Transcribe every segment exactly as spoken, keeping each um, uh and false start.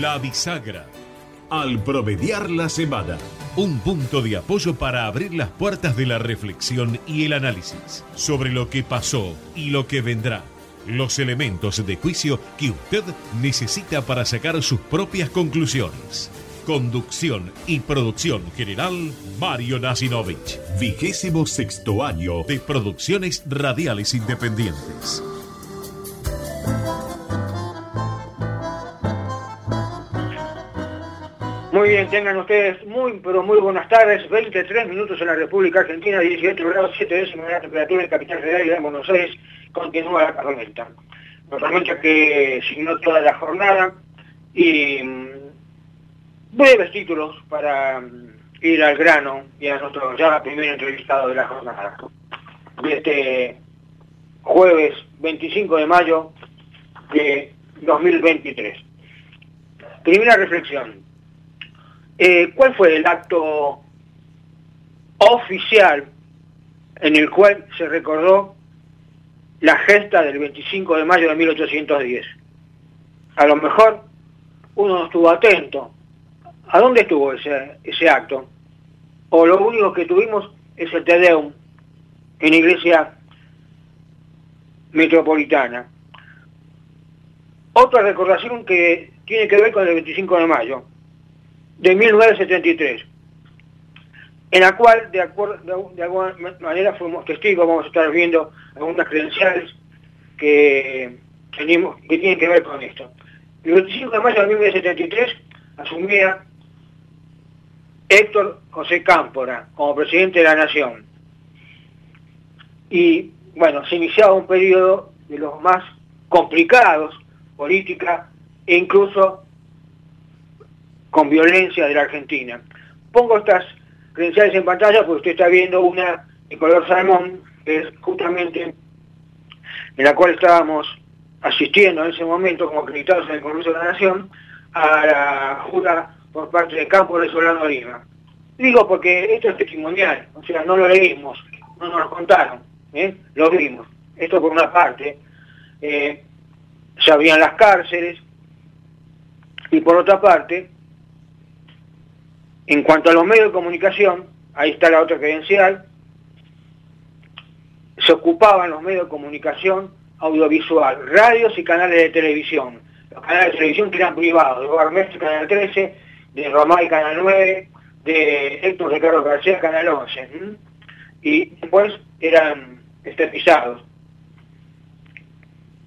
La Bisagra. Al promediar la semana, un punto de apoyo para abrir las puertas de la reflexión y el análisis sobre lo que pasó y lo que vendrá. Los elementos de juicio que usted necesita para sacar sus propias conclusiones. Conducción y producción general, Mario Nacinovich. Vigésimo sexto año de Producciones Radiales Independientes. Muy bien, tengan ustedes muy, pero muy buenas tardes. veintitrés minutos en la República Argentina, dieciocho grados siete décimas de la temperatura en Capital Federal y en Buenos Aires. Continúa la tormenta. La tormenta que signó toda la jornada y breves títulos para ir al grano y a nuestro ya primer entrevistado de la jornada. De este jueves veinticinco de mayo de dos mil veintitrés. Primera reflexión. Eh, ¿Cuál fue el acto oficial en el cual se recordó la gesta del veinticinco de mayo de mil ochocientos diez? A lo mejor uno no estuvo atento. ¿A dónde estuvo ese, ese acto? O lo único que tuvimos es el Te Deum en la iglesia metropolitana. Otra recordación que tiene que ver con el veinticinco de mayo de mil novecientos setenta y tres, en la cual de, acuerdo, de alguna manera fuimos testigos. Vamos a estar viendo algunas credenciales que, tenemos, que tienen que ver con esto. El veinticinco de mayo de mil novecientos setenta y tres asumía Héctor José Cámpora como presidente de la Nación. Y bueno, se iniciaba un periodo de los más complicados, política e incluso con violencia de la Argentina. Pongo estas credenciales en pantalla porque usted está viendo una en color salmón, que es justamente en la cual estábamos asistiendo en ese momento como acreditados en el Congreso de la Nación a la jura por parte de Cámpora y Solano Arriba. Digo porque esto es testimonial, o sea, no lo leímos, no nos lo contaron, ¿eh? Lo vimos. Esto por una parte, eh, se abrían las cárceles, y por otra parte, en cuanto a los medios de comunicación, ahí está la otra credencial, se ocupaban los medios de comunicación audiovisual, radios y canales de televisión. Los canales de televisión que eran privados, de Barmestre, Canal trece, de Romay, Canal nueve, de Héctor Ricardo García, Canal once. ¿Mm? Y después eran estatizados.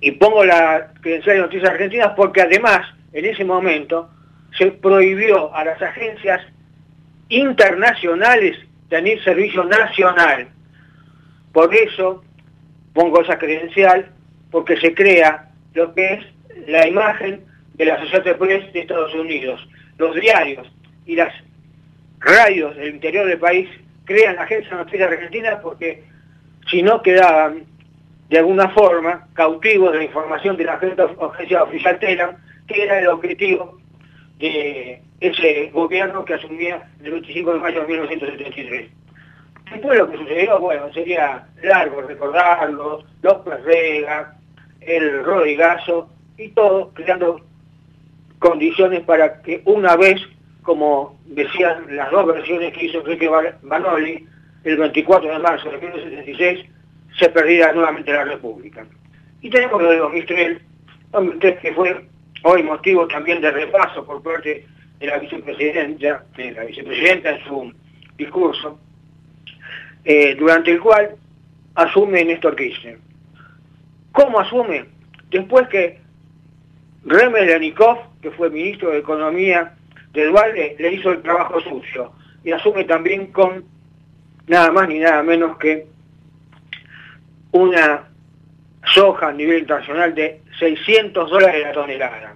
Y pongo la credencial de Noticias Argentinas porque además, en ese momento, se prohibió a las agencias internacionales tener servicio nacional. Por eso pongo esa credencial, porque se crea lo que es la imagen de la Associated Press de Estados Unidos. Los diarios y las radios del interior del país crean la agencia de noticias argentina porque si no quedaban de alguna forma cautivos de la información de la agencia oficial Telam, que era el objetivo de ese gobierno que asumía el veinticinco de mayo de mil novecientos setenta y tres. Después lo que sucedió, bueno, sería largo recordarlo, López Rega, el Rodigazo y todo, creando condiciones para que una vez, como decían las dos versiones que hizo Enrique Vanoli, el veinticuatro de marzo de mil novecientos setenta y seis, se perdiera nuevamente la República. Y tenemos lo de dos mil tres, dos mil tres que fue hoy motivo también de repaso por parte de la vicepresidenta, de la vicepresidenta en su discurso, eh, durante el cual asume Néstor Kirchner. ¿Cómo asume? Después que Remes Lenicov, que fue ministro de Economía de Dualde, le hizo el trabajo sucio y asume también con nada más ni nada menos que una soja a nivel internacional de seiscientos dólares la tonelada.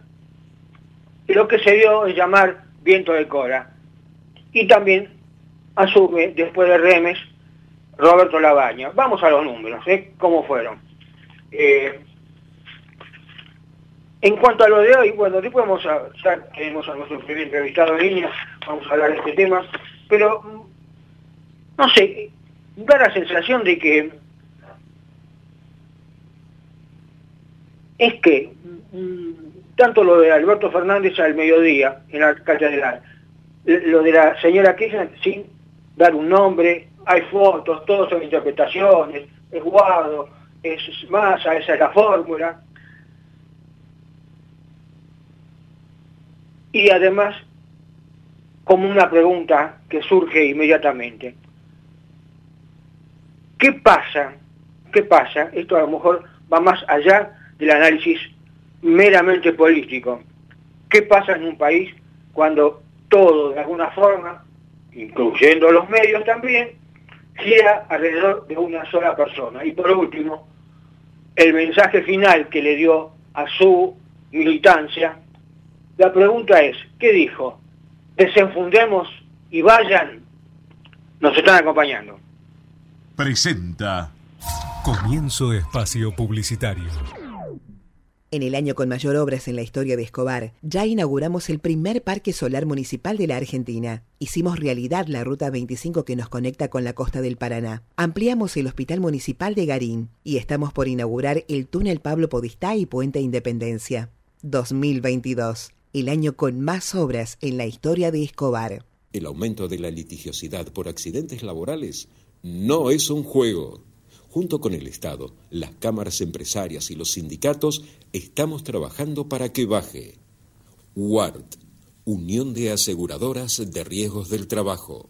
Lo que se dio es llamar viento de cola. Y también asume, después de Remes, Roberto Lavagna. Vamos a los números, ¿eh? ¿Cómo fueron? Eh, en cuanto a lo de hoy, bueno, después vamos a, ya tenemos a nuestro primer entrevistado en línea, vamos a hablar de este tema, pero, no sé, da la sensación de que es que tanto lo de Alberto Fernández al mediodía en la catedral, lo de la señora Kirchner sin dar un nombre, hay fotos, todos son interpretaciones, es Wado, es Massa, esa es la fórmula. Y además, como una pregunta que surge inmediatamente, ¿qué pasa? ¿Qué pasa? Esto a lo mejor va más allá del análisis meramente político. ¿Qué pasa en un país cuando todo, de alguna forma, incluyendo los medios también, gira alrededor de una sola persona? Y por último, el mensaje final que le dio a su militancia, la pregunta es, ¿qué dijo? Desenfundemos y vayan, nos están acompañando. Presenta. Comienzo espacio publicitario. En el año con mayor obras en la historia de Escobar, ya inauguramos el primer parque solar municipal de la Argentina. Hicimos realidad la Ruta veinticinco que nos conecta con la costa del Paraná. Ampliamos el Hospital Municipal de Garín y estamos por inaugurar el túnel Pablo Podestá y Puente Independencia. dos mil veintidós, el año con más obras en la historia de Escobar. El aumento de la litigiosidad por accidentes laborales no es un juego. Junto con el Estado, las cámaras empresarias y los sindicatos, estamos trabajando para que baje. U A R T, Unión de Aseguradoras de Riesgos del Trabajo.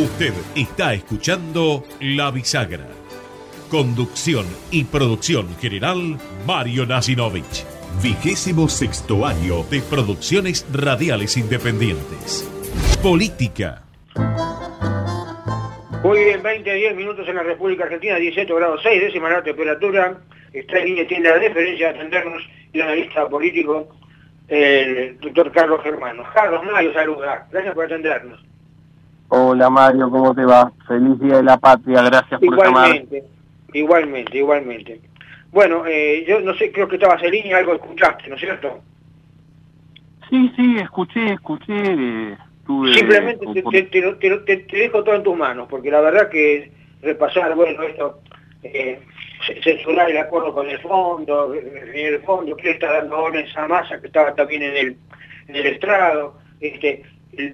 Usted está escuchando La Bisagra. Conducción y producción general, Mario Nacinovich. Vigésimo sexto año de Producciones Radiales Independientes. Política. Muy bien, veinte a diez minutos en la República Argentina, dieciocho grados seis, décima la temperatura. Esta línea tiene la deferencia de atendernos el analista político, el doctor Carlos Germano. Carlos, Mario, saluda. Gracias por atendernos. Hola Mario, ¿cómo te va? Feliz Día de la Patria, gracias por llamar. Igualmente, igualmente, igualmente. Bueno, eh, yo no sé, creo que estabas en línea, algo escuchaste, ¿no es cierto? Sí, sí, escuché, escuché. Eh, tuve, Simplemente eh, te, te, te, te, te dejo todo en tus manos, porque la verdad que repasar, bueno, esto, eh, censurar el acuerdo con el fondo, definir el fondo, que está dando órdenes a Massa, que estaba también en el, en el estrado, este...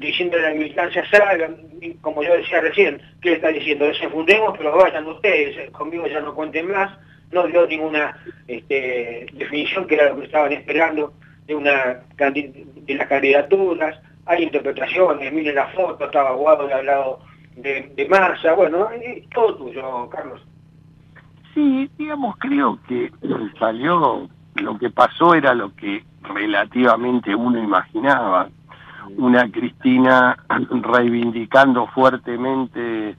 diciendo la militancia salgan, como yo decía recién, que le está diciendo, desenfundemos, pero vayan ustedes, conmigo ya no cuenten más, no dio ninguna este, definición, que era lo que estaban esperando de una de las candidaturas, hay interpretaciones, miren la foto, estaba Guado al lado de, de Massa, bueno, todo tuyo, Carlos. Sí, digamos, creo que salió, lo que pasó era lo que relativamente uno imaginaba, una Cristina reivindicando fuertemente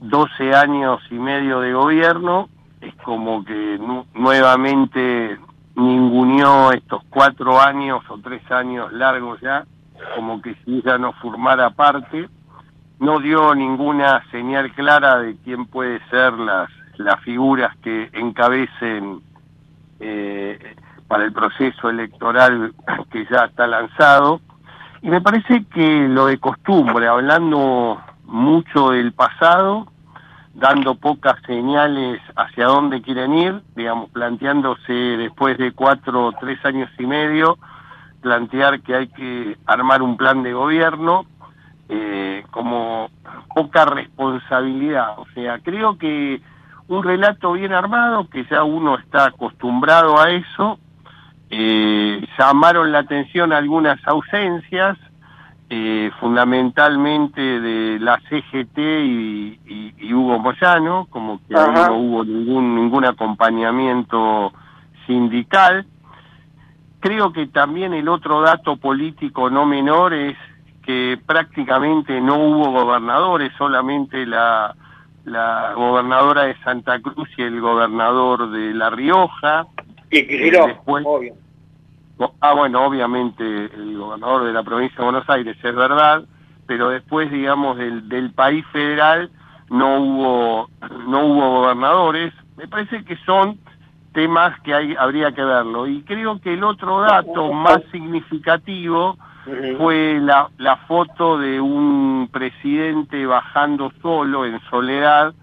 doce años y medio de gobierno, es como que nu- nuevamente ninguneó estos cuatro años o tres años largos ya, como que si ella no formara parte, no dio ninguna señal clara de quién puede ser las, las figuras que encabecen eh, para el proceso electoral que ya está lanzado. Y me parece que lo de costumbre, hablando mucho del pasado, dando pocas señales hacia dónde quieren ir, digamos, planteándose después de cuatro o tres años y medio, plantear que hay que armar un plan de gobierno, eh, como poca responsabilidad. O sea, creo que un relato bien armado, que ya uno está acostumbrado a eso. Eh, llamaron la atención algunas ausencias, eh, fundamentalmente de la C G T y, y, y Hugo Moyano, como que Ajá. no hubo ningún, ningún acompañamiento sindical. Creo que también el otro dato político no menor es que prácticamente no hubo gobernadores, solamente la, la gobernadora de Santa Cruz y el gobernador de La Rioja. Y Kicillof, después, obvio. Ah, bueno, obviamente el gobernador de la provincia de Buenos Aires, es verdad, pero después, digamos, del, del país federal no hubo no hubo gobernadores. Me parece que son temas que hay, habría que verlo. Y creo que el otro dato más significativo fue la, la foto de un presidente bajando solo, en soledad,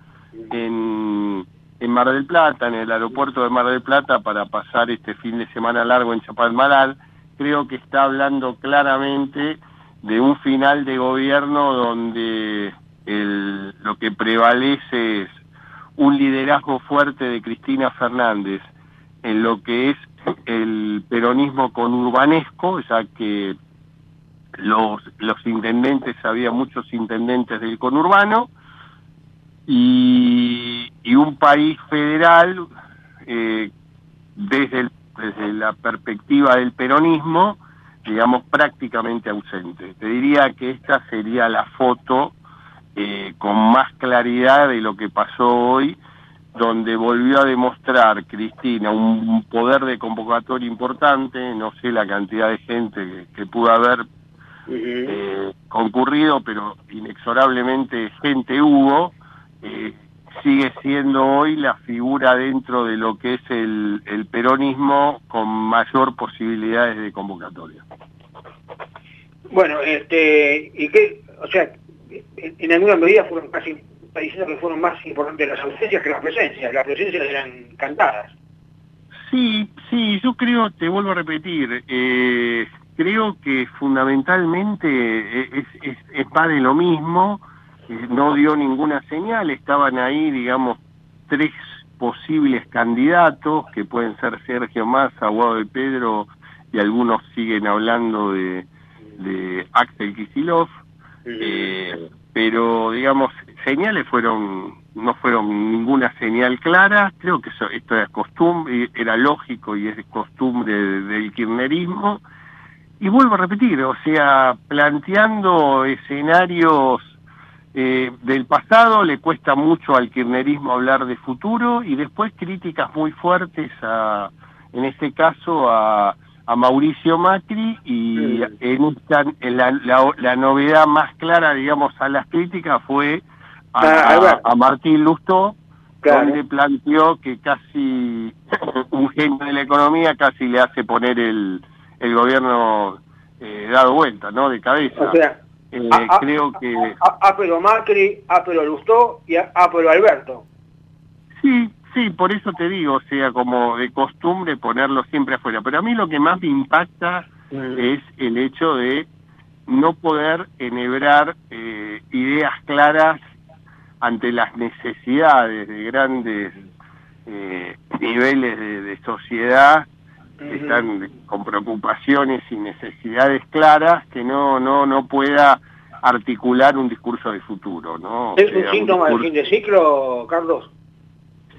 en, en Mar del Plata, en el aeropuerto de Mar del Plata, para pasar este fin de semana largo en Chapadmalal. Creo que está hablando claramente de un final de gobierno donde el, lo que prevalece es un liderazgo fuerte de Cristina Fernández en lo que es el peronismo conurbanesco, ya que los los intendentes, había muchos intendentes del conurbano, y, y un país federal eh, desde, el, desde la perspectiva del peronismo, digamos, prácticamente ausente. Te diría que esta sería la foto eh, con más claridad de lo que pasó hoy, donde volvió a demostrar Cristina un, un poder de convocatoria importante. No sé la cantidad de gente que, que pudo haber eh, concurrido, pero inexorablemente gente hubo. Eh, sigue siendo hoy la figura dentro de lo que es el, el peronismo con mayor posibilidades de convocatoria. Bueno, este, y que, o sea, en, en alguna medida fueron casi, diciendo que fueron más importantes las ausencias que las presencias, las presencias eran cantadas. Sí, sí, yo creo, te vuelvo a repetir, eh, creo que fundamentalmente es, es, es más de lo mismo. No dio ninguna señal, estaban ahí, digamos, tres posibles candidatos, que pueden ser Sergio Massa, Agudo de Pedro, y algunos siguen hablando de, de Axel Kicillof, eh, pero, digamos, señales fueron, no fueron ninguna señal clara. Creo que eso, esto era costumbre, era lógico y es costumbre del kirchnerismo, y vuelvo a repetir, o sea, planteando escenarios Eh, del pasado, le cuesta mucho al kirchnerismo hablar de futuro, y después críticas muy fuertes a, en este caso, a, a Mauricio Macri, y sí. en, en la, la, la novedad más clara, digamos, a las críticas fue a, claro, a, a Martín Lustó, claro, donde planteó que casi un genio de la economía casi le hace poner el, el gobierno eh, dado vuelta, ¿no?, de cabeza. O sea, Eh, a, creo que... A, a, a pero Macri, a pero Lustó y a, a pero Alberto. Sí, sí, por eso te digo, o sea, como de costumbre ponerlo siempre afuera. Pero a mí lo que más me impacta mm. es el hecho de no poder enhebrar eh, ideas claras ante las necesidades de grandes eh, niveles de, de sociedad, que están con preocupaciones y necesidades claras, que no no no pueda articular un discurso de futuro, ¿no? ¿Es o sea, un síntoma un discurso... de fin de ciclo, Carlos?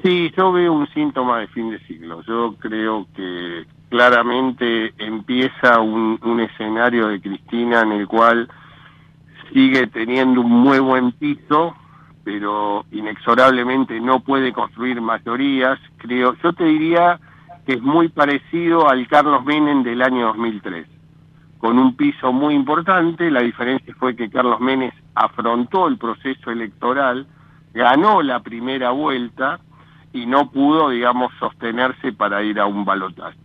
Sí, yo veo un síntoma de fin de ciclo. Yo creo que claramente empieza un, un escenario de Cristina en el cual sigue teniendo un muy buen piso, pero inexorablemente no puede construir mayorías. Creo, yo te diría que es muy parecido al Carlos Menem del año dos mil tres, con un piso muy importante. La diferencia fue que Carlos Menem afrontó el proceso electoral, ganó la primera vuelta y no pudo, digamos, sostenerse para ir a un balotaje.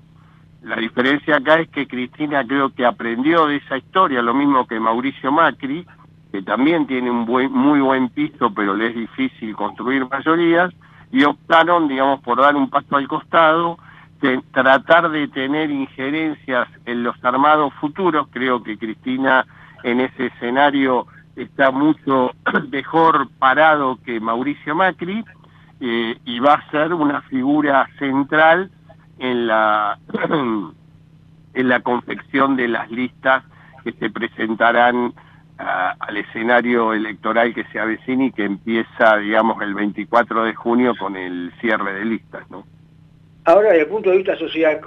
La diferencia acá es que Cristina creo que aprendió de esa historia, lo mismo que Mauricio Macri, que también tiene un buen, muy buen piso, pero le es difícil construir mayorías, y optaron, digamos, por dar un paso al costado, de tratar de tener injerencias en los armados futuros. Creo que Cristina en ese escenario está mucho mejor parado que Mauricio Macri, eh, y va a ser una figura central en la en la confección de las listas que se presentarán a, al escenario electoral que se avecina y que empieza, digamos, el veinticuatro de junio con el cierre de listas, ¿no? Ahora, desde el punto de vista social,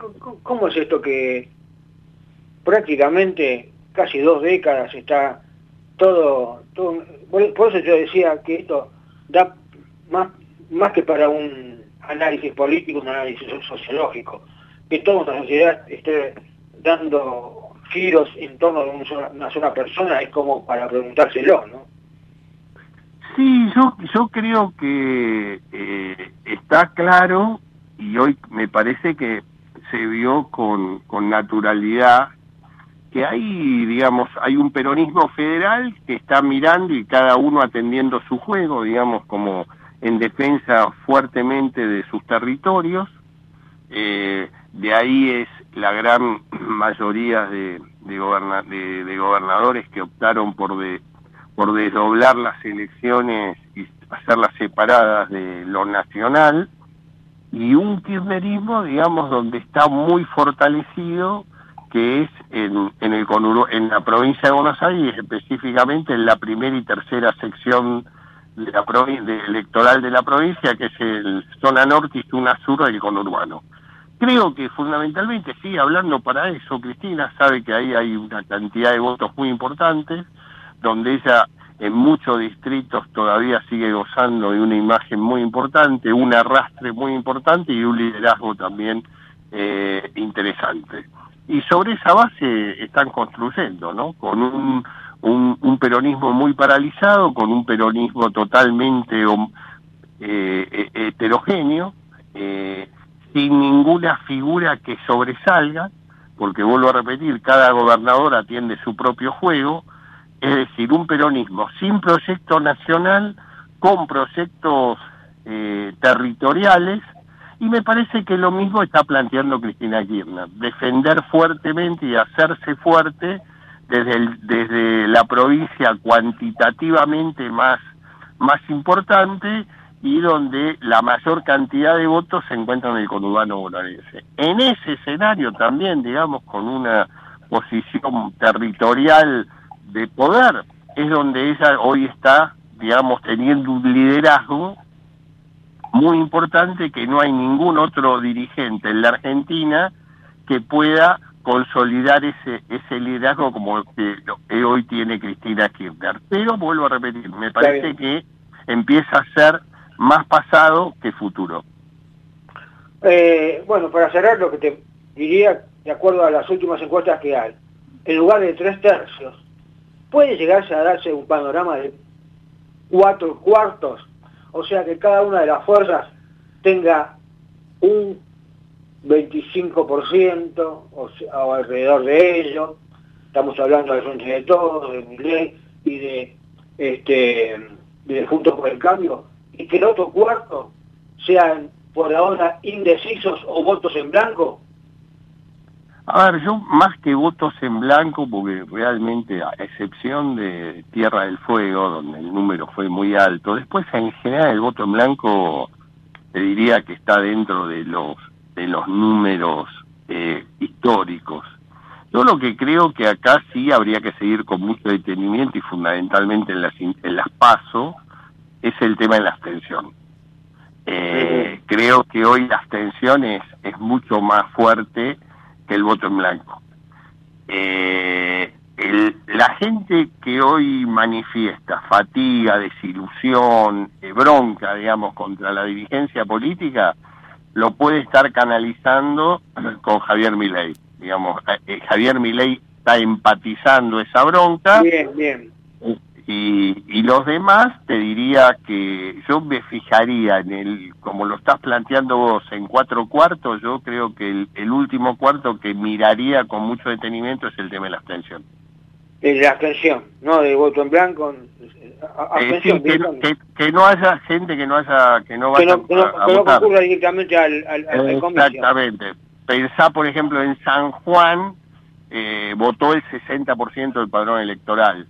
¿cómo es esto que prácticamente casi dos décadas está todo... todo por eso yo decía que esto da más, más que para un análisis político, un análisis sociológico, que toda una sociedad esté dando giros en torno a una sola persona, es como para preguntárselo, ¿no? Sí, yo, yo creo que eh, está claro, y hoy me parece que se vio con, con naturalidad, que hay, digamos, hay un peronismo federal que está mirando y cada uno atendiendo su juego, digamos, como en defensa fuertemente de sus territorios. Eh, de ahí es la gran mayoría de, de, goberna, de, de gobernadores que optaron por, de, por desdoblar las elecciones y hacerlas separadas de lo nacional, y un kirchnerismo, digamos, donde está muy fortalecido, que es en, en, el conur- en la provincia de Buenos Aires, específicamente en la primera y tercera sección de la provin- de electoral de la provincia, que es el zona norte y zona sur del conurbano. Creo que fundamentalmente sigue hablando para eso. Cristina sabe que ahí hay una cantidad de votos muy importantes, donde ella en muchos distritos todavía sigue gozando de una imagen muy importante, un arrastre muy importante y un liderazgo también eh, interesante. Y sobre esa base están construyendo, ¿no? Con un, un, un peronismo muy paralizado, con un peronismo totalmente eh, heterogéneo, eh, sin ninguna figura que sobresalga, porque vuelvo a repetir, cada gobernador atiende su propio juego, es decir, un peronismo sin proyecto nacional, con proyectos eh, territoriales. Y me parece que lo mismo está planteando Cristina Kirchner, defender fuertemente y hacerse fuerte desde, el, desde la provincia cuantitativamente más, más importante y donde la mayor cantidad de votos se encuentra en el conurbano bonaerense. En ese escenario también, digamos, con una posición territorial de poder, es donde ella hoy está, digamos, teniendo un liderazgo muy importante que no hay ningún otro dirigente en la Argentina que pueda consolidar ese ese liderazgo como que hoy tiene Cristina Kirchner. Pero vuelvo a repetir, me parece que empieza a ser más pasado que futuro. Eh, bueno, para cerrar lo que te diría, de acuerdo a las últimas encuestas que hay, en lugar de tres tercios, ¿puede llegarse a darse un panorama de cuatro cuartos? O sea, que cada una de las fuerzas tenga un veinticinco por ciento o, sea, o alrededor de ello. Estamos hablando de Frente de Todos, de Milei y de, este, de Juntos por el Cambio. Y que el otro cuarto sean, por ahora, indecisos o votos en blanco. A ver, yo más que votos en blanco, porque realmente a excepción de Tierra del Fuego, donde el número fue muy alto, después en general el voto en blanco te diría que está dentro de los de los números eh, históricos. Yo lo que creo que acá sí habría que seguir con mucho detenimiento y fundamentalmente en las, en las PASO es el tema de la abstención. Eh, sí. Creo que hoy la abstención es, es mucho más fuerte el voto en blanco. Eh, el, la gente que hoy manifiesta fatiga, desilusión, eh, bronca, digamos, contra la dirigencia política, lo puede estar canalizando con Javier Milei. Digamos, eh, Javier Milei está empatizando esa bronca. Bien, bien. Y, y los demás, te diría que yo me fijaría en el, como lo estás planteando vos, en cuatro cuartos. Yo creo que el, el último cuarto que miraría con mucho detenimiento es el tema de la abstención. De la abstención, ¿no? De voto en blanco. Abstención, eh, sí, que, que, que no haya gente que no haya, que no vaya a, no, a, a que votar. No concurra directamente al, al, al exactamente. Comisión. Pensá, por ejemplo, en San Juan, eh, votó el sesenta por ciento del padrón electoral.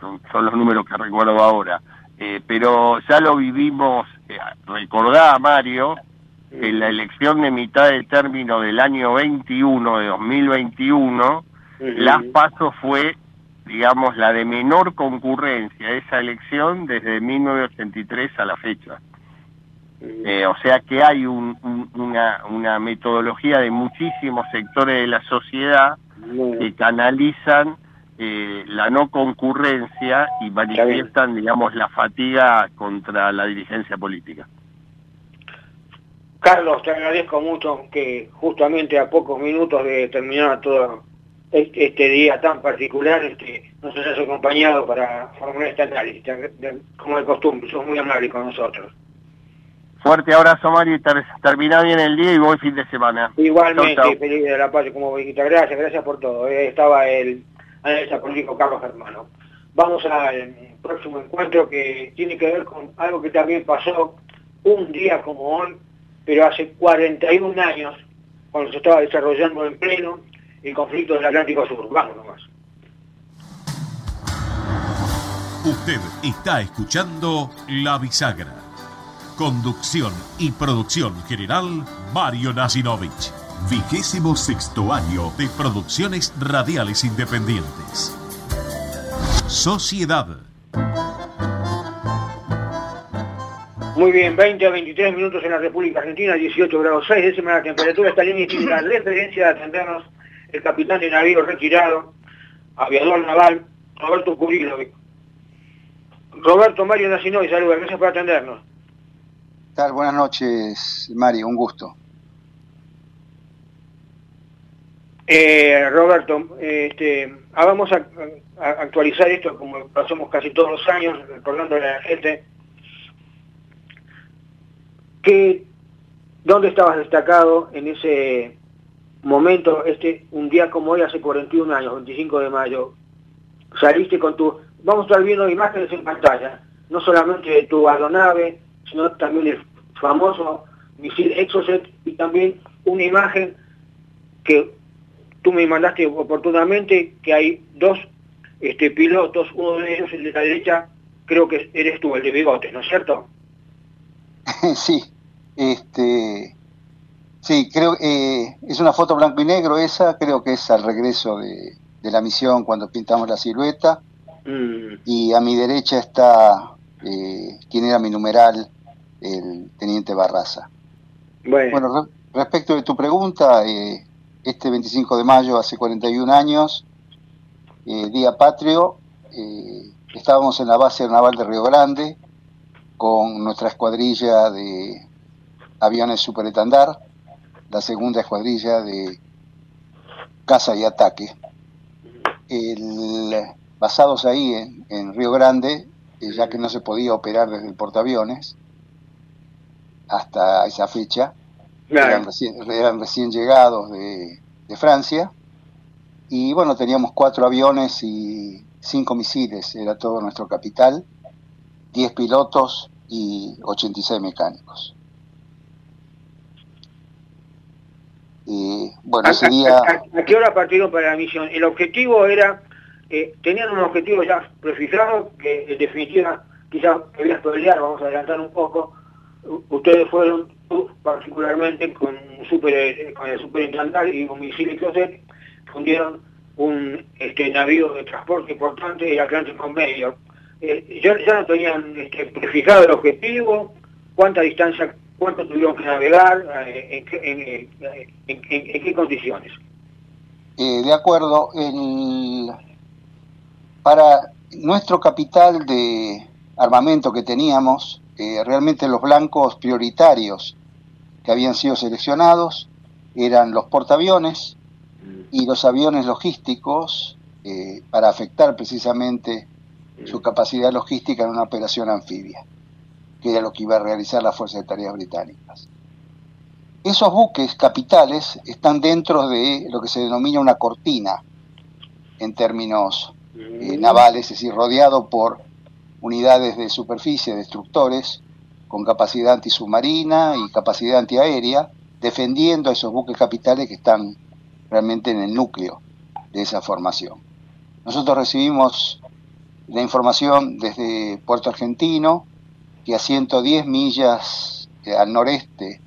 Son, son los números que recuerdo ahora, eh, pero ya lo vivimos, eh, recordá, Mario, en la elección de mitad de término del año veintiuno, de dos mil veintiuno, uh-huh. Las PASO fue, digamos, la de menor concurrencia, esa elección desde mil novecientos ochenta y tres a la fecha. Uh-huh. Eh, o sea que hay un, un, una, una metodología de muchísimos sectores de la sociedad, uh-huh, que canalizan Eh, la no concurrencia y manifiestan, digamos, la fatiga contra la dirigencia política. Carlos, te agradezco mucho que justamente a pocos minutos de terminar todo este día tan particular este, nos has acompañado para formular este análisis, como de costumbre, sos muy amable con nosotros. Fuerte abrazo, Mario, y ter termina bien el día y buen fin de semana. Igualmente, chau, chau. Feliz de la paz, como visita. Gracias, gracias por todo. Ahí estaba el analista político Carlos Germano. Vamos al próximo encuentro que tiene que ver con algo que también pasó un día como hoy, pero hace cuarenta y un años, cuando se estaba desarrollando en pleno el conflicto del Atlántico Sur. Vamos nomás. Usted está escuchando La Bisagra. Conducción y producción general, Mario Nacinovich. Vigésimo sexto año de Producciones Radiales Independientes. Sociedad. Muy bien, veinte a veintitrés minutos en la República Argentina, dieciocho grados seis décimas la temperatura. Esta línea tiene la referencia de atendernos el capitán de navío retirado, aviador naval, Roberto Curilo. Roberto, Mario Nacinovich, saludos, gracias por atendernos. ¿Qué tal? Buenas noches, Mario, un gusto. Eh, Roberto, este, vamos a, a actualizar esto como lo hacemos casi todos los años, recordándole a la gente. ¿Qué, dónde estabas destacado en ese momento, este un día como hoy, hace cuarenta y un años, veinticinco de mayo? Saliste con tu... Vamos a estar viendo imágenes en pantalla, no solamente de tu aeronave, sino también el famoso misil Exocet y también una imagen que tú me mandaste oportunamente, que hay dos este, pilotos, uno de ellos, el de la derecha, creo que eres tú, el de bigotes, ¿no es cierto? Sí, este, sí, creo eh, es una foto blanco y negro esa, creo que es al regreso de, de la misión cuando pintamos la silueta, mm. Y a mi derecha está eh, quien era mi numeral, el teniente Barraza. Bueno, bueno re respecto de tu pregunta, eh, este veinticinco de mayo, hace cuarenta y un años, eh, día patrio, eh, estábamos en la base naval de Río Grande, con nuestra escuadrilla de aviones Super Étendard, la segunda escuadrilla de caza y ataque. El, basados ahí en, en Río Grande, eh, ya que no se podía operar desde el portaaviones hasta esa fecha, claro. eran, recién, eran recién llegados de, de Francia, y bueno, teníamos cuatro aviones y cinco misiles, era todo nuestro capital. diez pilotos y ochenta y seis mecánicos. Eh, bueno, ese día... ¿A qué hora partieron para la misión? El objetivo era... Eh, ¿Tenían un objetivo ya prefijado? Que en definitiva, quizás querías pelear, vamos a adelantar un poco. Ustedes fueron, tú, particularmente, con, super, eh, con el Super Étendard y con misil Exocet, fundieron un este, navío de transporte importante, el Atlantic Conveyor. Eh, ya, ya no tenían este, prefijado el objetivo, cuánta distancia, cuánto tuvieron que navegar, eh, en, en, en, en, en qué condiciones. Eh, de acuerdo, el, para nuestro capital de armamento que teníamos, eh, realmente los blancos prioritarios que habían sido seleccionados eran los portaaviones y los aviones logísticos, eh, para afectar precisamente su capacidad logística en una operación anfibia, que era lo que iba a realizar la Fuerza de Tareas Británicas. Esos buques capitales están dentro de lo que se denomina una cortina, en términos eh, navales, es decir, rodeado por unidades de superficie, destructores, con capacidad antisubmarina y capacidad antiaérea, defendiendo a esos buques capitales que están realmente en el núcleo de esa formación. Nosotros recibimos la información desde Puerto Argentino, que a ciento diez millas al noreste,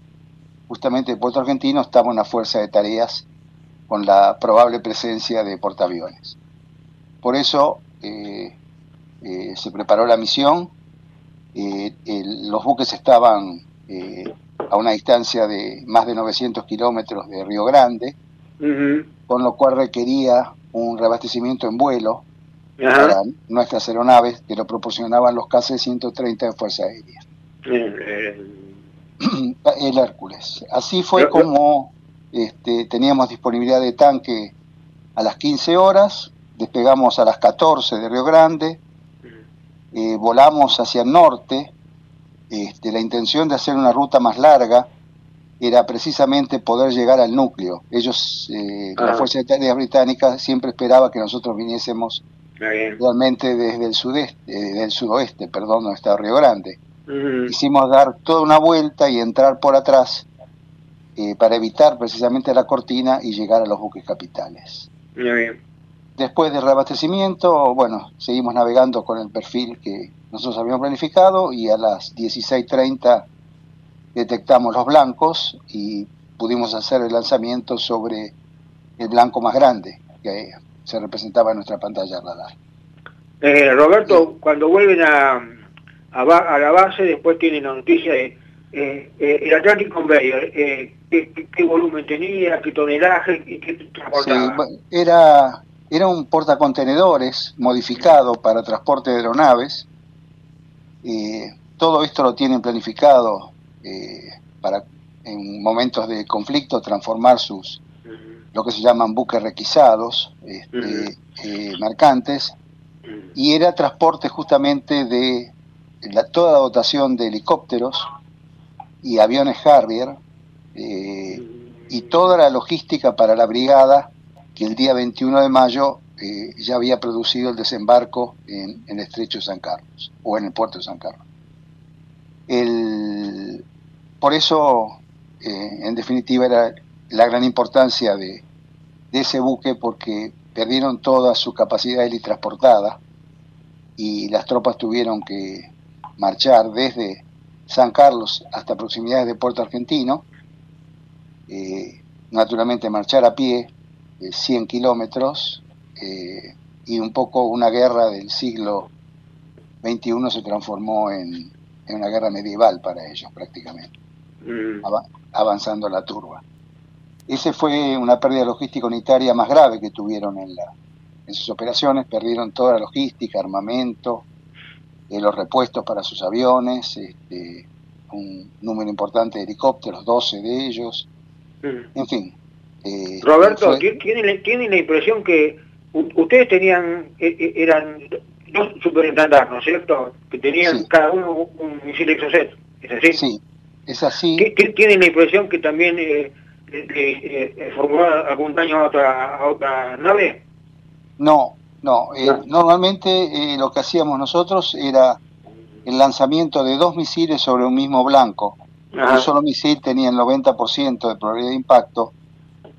justamente de Puerto Argentino, estaba una fuerza de tareas con la probable presencia de portaaviones. Por eso eh, eh, se preparó la misión, eh, el, los buques estaban eh, a una distancia de más de novecientos kilómetros de Río Grande, uh-huh. con lo cual requería un reabastecimiento en vuelo, para nuestras aeronaves, que lo proporcionaban los K C ciento treinta de Fuerza Aérea. Eh, eh, el Hércules. Así fue no, no. como este, teníamos disponibilidad de tanque a las quince horas, despegamos a las catorce de Río Grande, eh, volamos hacia el norte. Este, la intención de hacer una ruta más larga era precisamente poder llegar al núcleo. Ellos, eh, ah. la Fuerza Aérea Británica siempre esperaba que nosotros viniésemos realmente desde el sudeste, desde el sudoeste, perdón, donde está Río Grande. Uh-huh. Hicimos dar toda una vuelta y entrar por atrás eh, para evitar precisamente la cortina y llegar a los buques capitales. Muy bien. Después del reabastecimiento, bueno, seguimos navegando con el perfil que nosotros habíamos planificado y a las dieciséis treinta detectamos los blancos y pudimos hacer el lanzamiento sobre el blanco más grande que se representaba en nuestra pantalla radar. Eh, Roberto, sí. Cuando vuelven a, a, ba a la base, después tienen la noticia de eh, eh, el Atlantic Conveyor, eh, qué, qué, qué volumen tenía, qué tonelaje, qué, qué transportaba. Sí, era... Era un portacontenedores modificado para transporte de aeronaves. Eh, todo esto lo tienen planificado eh, para en momentos de conflicto transformar sus lo que se llaman buques requisados, este, eh, mercantes, y era transporte justamente de la, toda la dotación de helicópteros y aviones Harrier eh, y toda la logística para la brigada que el día veintiuno de mayo eh, ya había producido el desembarco en, en el Estrecho de San Carlos, o en el puerto de San Carlos. El, por eso, eh, en definitiva, era la gran importancia de, de ese buque, porque perdieron toda su capacidad helitransportada y las tropas tuvieron que marchar desde San Carlos hasta proximidades de Puerto Argentino, eh, naturalmente marchar a pie, cien kilómetros, eh, y un poco una guerra del siglo veintiuno se transformó en, en una guerra medieval para ellos prácticamente, mm. av avanzando la turba. Ese fue una pérdida logística unitaria más grave que tuvieron en, la, en sus operaciones. Perdieron toda la logística, armamento, eh, los repuestos para sus aviones, este, un número importante de helicópteros, doce de ellos, mm. en fin. Eh, Roberto, fue... ¿tienen, tienen la impresión que ustedes tenían, eran dos Super Étendard, ¿no es cierto? Que tenían sí. cada uno un misil Exocet, ¿es así? Sí, es así. ¿Tienen la impresión que también eh, le, le, eh, formó algún daño a otra, a otra nave? No, no. Eh, ah. Normalmente eh, lo que hacíamos nosotros era el lanzamiento de dos misiles sobre un mismo blanco. Ah. Un solo misil tenía el noventa por ciento de probabilidad de impacto,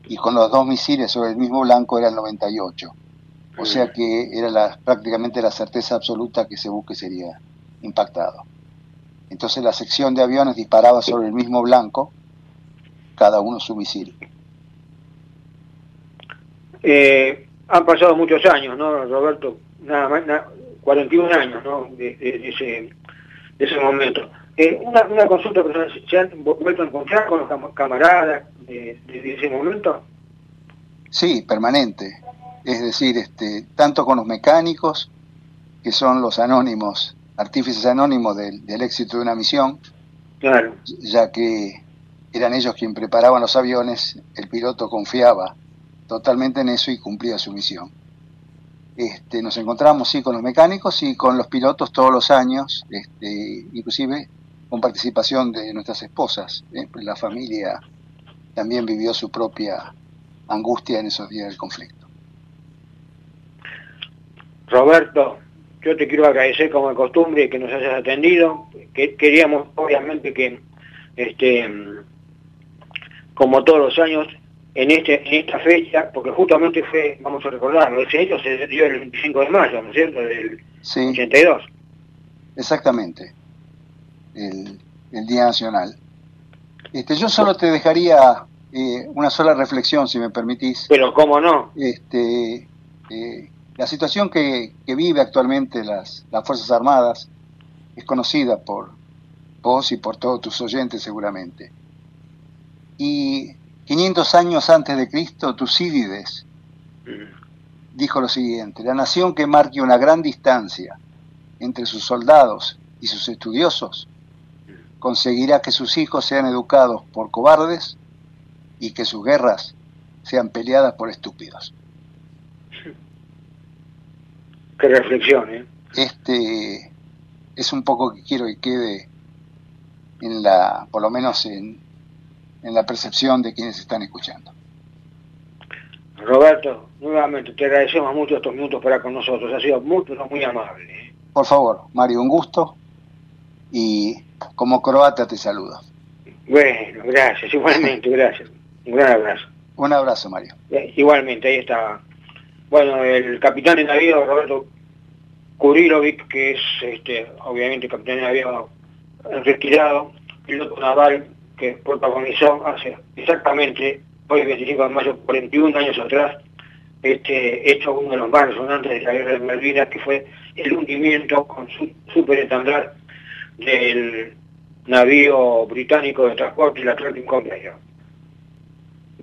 y con los dos misiles sobre el mismo blanco era el noventa y ocho. O sea que era la, prácticamente la certeza absoluta que ese buque sería impactado. Entonces la sección de aviones disparaba sobre el mismo blanco, cada uno su misil. Eh, han pasado muchos años, ¿no, Roberto? Nada más, nada, cuarenta y un años, ¿no? De, de, de, ese, de ese momento. Eh, una, una consulta personal, ¿se han vuelto a encontrar con los cam camaradas de, de ese momento? Sí, permanente. Es decir, este, tanto con los mecánicos, que son los anónimos, artífices anónimos del, del éxito de una misión, claro, ya que eran ellos quienes preparaban los aviones, el piloto confiaba totalmente en eso y cumplía su misión. Este, nos encontramos sí con los mecánicos y con los pilotos todos los años, este, inclusive con participación de nuestras esposas, ¿eh? La familia también vivió su propia angustia en esos días del conflicto. Roberto, yo te quiero agradecer como de costumbre que nos hayas atendido, que queríamos obviamente que, este, como todos los años, en, este, en esta fecha, porque justamente fue, vamos a recordarlo, ese hecho se dio el veinticinco de mayo, ¿no es cierto?, del sí. ochenta y dos. Exactamente. El, el Día Nacional. Este, yo solo te dejaría eh, una sola reflexión, si me permitís. Pero cómo no. Este, eh, la situación que, que vive actualmente las, las Fuerzas Armadas es conocida por vos y por todos tus oyentes seguramente. Y quinientos años antes de Cristo, Tucídides dijo lo siguiente: la nación que marque una gran distancia entre sus soldados y sus estudiosos conseguirá que sus hijos sean educados por cobardes y que sus guerras sean peleadas por estúpidos. Qué reflexión, ¿eh? Este es un poco que quiero que quede en la, por lo menos en, en la percepción de quienes están escuchando. Roberto, nuevamente te agradecemos mucho estos minutos para con nosotros, ha sido muy, pero muy amable. Por favor, Mario, un gusto, y como croata te saludo. Bueno, gracias, igualmente, gracias. Un gran abrazo. Un abrazo, Mario. Igualmente, ahí está. Bueno, el capitán de navío, Roberto Curilo, que es, este, obviamente, capitán de navío retirado, piloto naval que protagonizó hace exactamente... hoy veinticinco de mayo, cuarenta y un años atrás, este hecho uno de los más resonantes de la guerra de Malvinas, que fue el hundimiento con su Super Étendard del navío británico de transporte, el Atlantic Conveyor.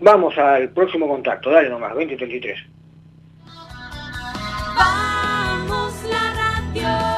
Vamos al próximo contacto, dale nomás, veinte treinta y tres. Vamos la radio.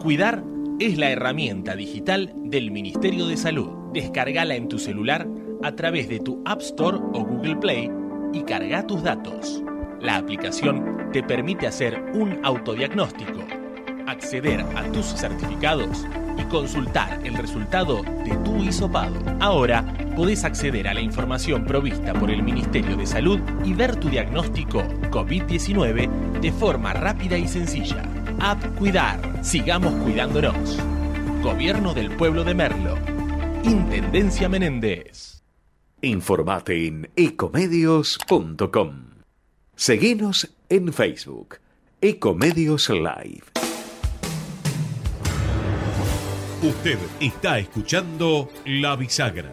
Cuidar es la herramienta digital del Ministerio de Salud. Descargala en tu celular a través de tu App Store o Google Play y carga tus datos. La aplicación te permite hacer un autodiagnóstico, acceder a tus certificados y consultar el resultado de tu hisopado. Ahora podés acceder a la información provista por el Ministerio de Salud y ver tu diagnóstico COVID diecinueve de forma rápida y sencilla. App Cuidar. Sigamos cuidándonos. Gobierno del Pueblo de Merlo. Intendencia Menéndez. Informate en ecomedios punto com. Seguinos en Facebook. Ecomedios Live. Usted está escuchando La Bisagra.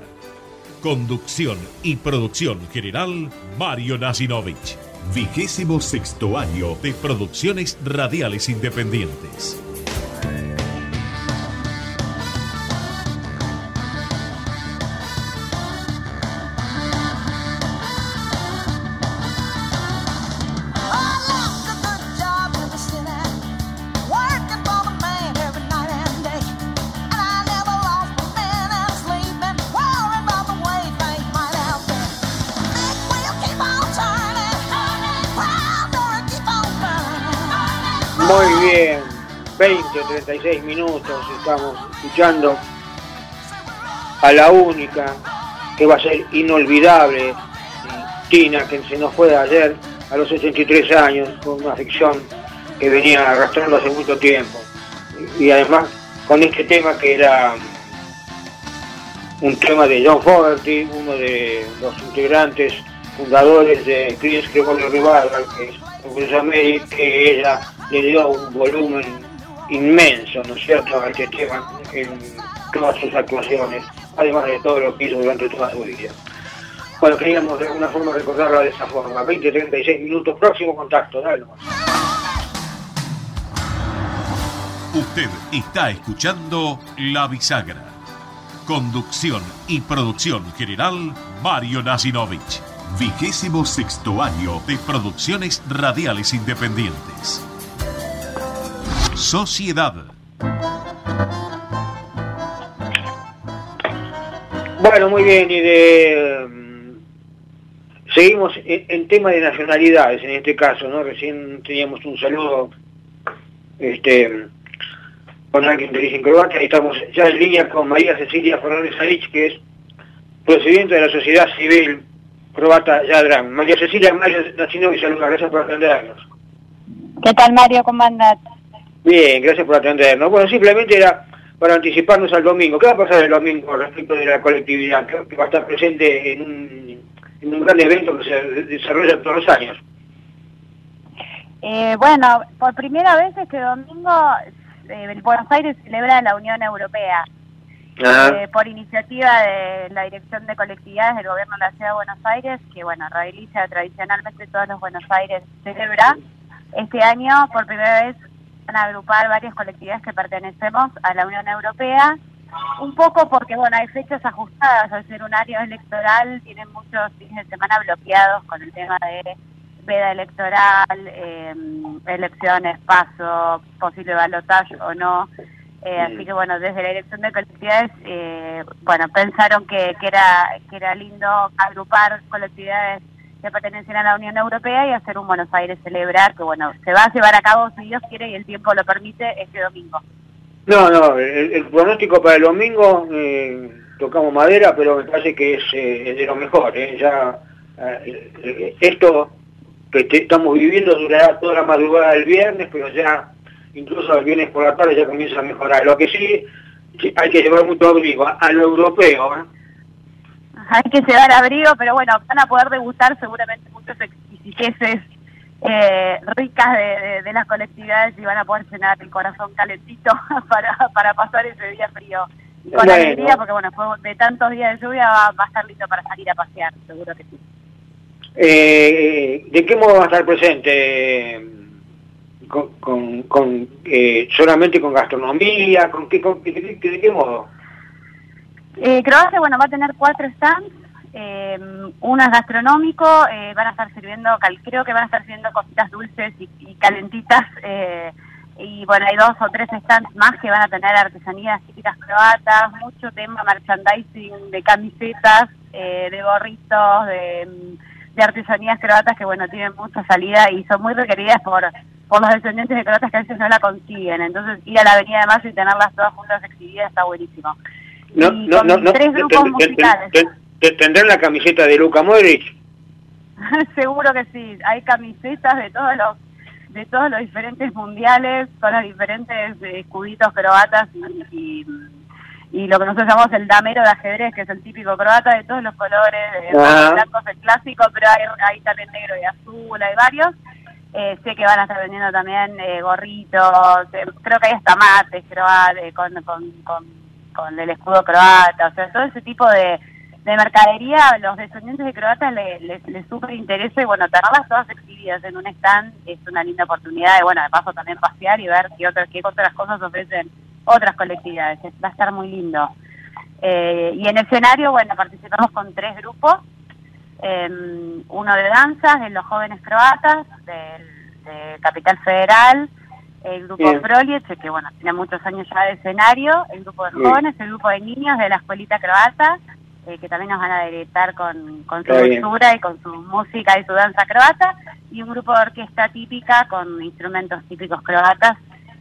Conducción y producción general, Mario Nacinovich. Vigésimo sexto año de Producciones Radiales Independientes. veinte, treinta y seis minutos, estamos escuchando a la única que va a ser inolvidable, Tina, que se nos fue ayer a los ochenta y tres años, con una afección que venía arrastrando hace mucho tiempo, y además con este tema que era un tema de John Fogerty, uno de los integrantes fundadores de Creedence Clearwater Revival, que es Bruce Mary, que ella le dio un volumen inmenso, ¿no es cierto?, a este tema en todas sus actuaciones, además de todo lo que hizo durante toda su vida. Bueno, queríamos de alguna forma recordarlo de esa forma. Veinte, treinta y seis minutos, próximo contacto, dale. Usted está escuchando La Bisagra. Conducción y producción general, Mario Nacinovich. Vigésimo sexto año de Producciones Radiales Independientes. Sociedad. Bueno, muy bien, y de um, seguimos en, en tema de nacionalidades en este caso, ¿no? Recién teníamos un saludo este con alguien de origen croata, y estamos ya en línea con María Cecilia Fernández Sarich, que es presidenta de la Sociedad Civil Croata Jadran. María Cecilia, Mario Nacinovich, saludos, gracias por atendernos. ¿Qué tal, Mario? ¿Cómo andás? Bien, gracias por atendernos. Bueno, simplemente era para anticiparnos al domingo. ¿Qué va a pasar el domingo respecto de la colectividad? Creo que va a estar presente en un, en un gran evento que se desarrolla todos los años. Eh, bueno, por primera vez este domingo eh, Buenos Aires celebra la Unión Europea. Eh, por iniciativa de la Dirección de Colectividades del Gobierno de la Ciudad de Buenos Aires, que bueno, realiza tradicionalmente todos los Buenos Aires celebra, este año por primera vez van a agrupar varias colectividades que pertenecemos a la Unión Europea, un poco porque bueno, hay fechas ajustadas, al ser un año electoral tienen muchos fines de semana bloqueados con el tema de veda electoral, eh, elecciones, PASO, posible balotaje o no. Eh, así que bueno, desde la Dirección de Colectividades, eh, bueno, pensaron que, que era que era lindo agrupar colectividades que pertenecen a la Unión Europea y hacer un Buenos Aires celebrar, que bueno, se va a llevar a cabo, si Dios quiere y el tiempo lo permite, este domingo. No, no, el, el pronóstico para el domingo, eh, tocamos madera, pero me parece que es eh, de lo mejor, eh, ya eh, esto que te, estamos viviendo durará toda la madrugada del viernes, pero ya... incluso el viernes por la tarde ya comienza a mejorar. Lo que sí, hay que llevar mucho abrigo, a lo europeo. ¿eh? Hay que llevar abrigo, pero bueno, van a poder degustar seguramente muchas exquisiteces eh, ricas de, de, de las colectividades y van a poder cenar el corazón calentito para, para pasar ese día frío. Y con bueno, alegría, porque bueno, después de tantos días de lluvia va, va a estar lindo para salir a pasear, seguro que sí. Eh, ¿De qué modo va a estar presente? con, con, con eh, solamente con gastronomía, con qué, con, de, de, de qué modo? Eh, Croacia, bueno, va a tener cuatro stands, eh, uno es gastronómico, eh, van a estar sirviendo, cal, creo que van a estar sirviendo cositas dulces y, y calentitas, eh, y bueno, hay dos o tres stands más que van a tener artesanías típicas croatas, mucho tema merchandising de camisetas, eh, de gorritos, de, de artesanías croatas que bueno, tienen mucha salida y son muy requeridas por... por los descendientes de croatas que a veces no la consiguen, entonces ir a la Avenida de Mayo y tenerlas todas juntas exhibidas está buenísimo. No, y no, con no, no, tres grupos te, musicales. Te, te, te, ¿Tendrán la camiseta de Luka Modric? Seguro que sí, hay camisetas de todos los de todos los diferentes mundiales, con los diferentes escuditos croatas y, y, y lo que nosotros llamamos el damero de ajedrez, que es el típico croata de todos los colores, el ah. blanco es el clásico, pero hay, hay también negro y azul, hay varios. Eh, sé que van a estar vendiendo también eh, gorritos, eh, creo que hay hasta mates croatas, eh, con, con, con, con el escudo croata, o sea, todo ese tipo de, de mercadería a los descendientes de croatas les, les, les súper interesa y bueno, tenerlas todas exhibidas en un stand es una linda oportunidad y bueno, de paso también pasear y ver qué otras, qué otras cosas ofrecen otras colectividades, va a estar muy lindo. Eh, y en el escenario, bueno, participamos con tres grupos, Um, uno de danzas, de los jóvenes croatas, de, de Capital Federal, el grupo Bien. Proliec, que bueno, tiene muchos años ya de escenario, el grupo de Bien. Jóvenes, el grupo de niños de la escuelita croata, eh, que también nos van a deleitar con, con su cultura y con su música y su danza croata, y un grupo de orquesta típica con instrumentos típicos croatas.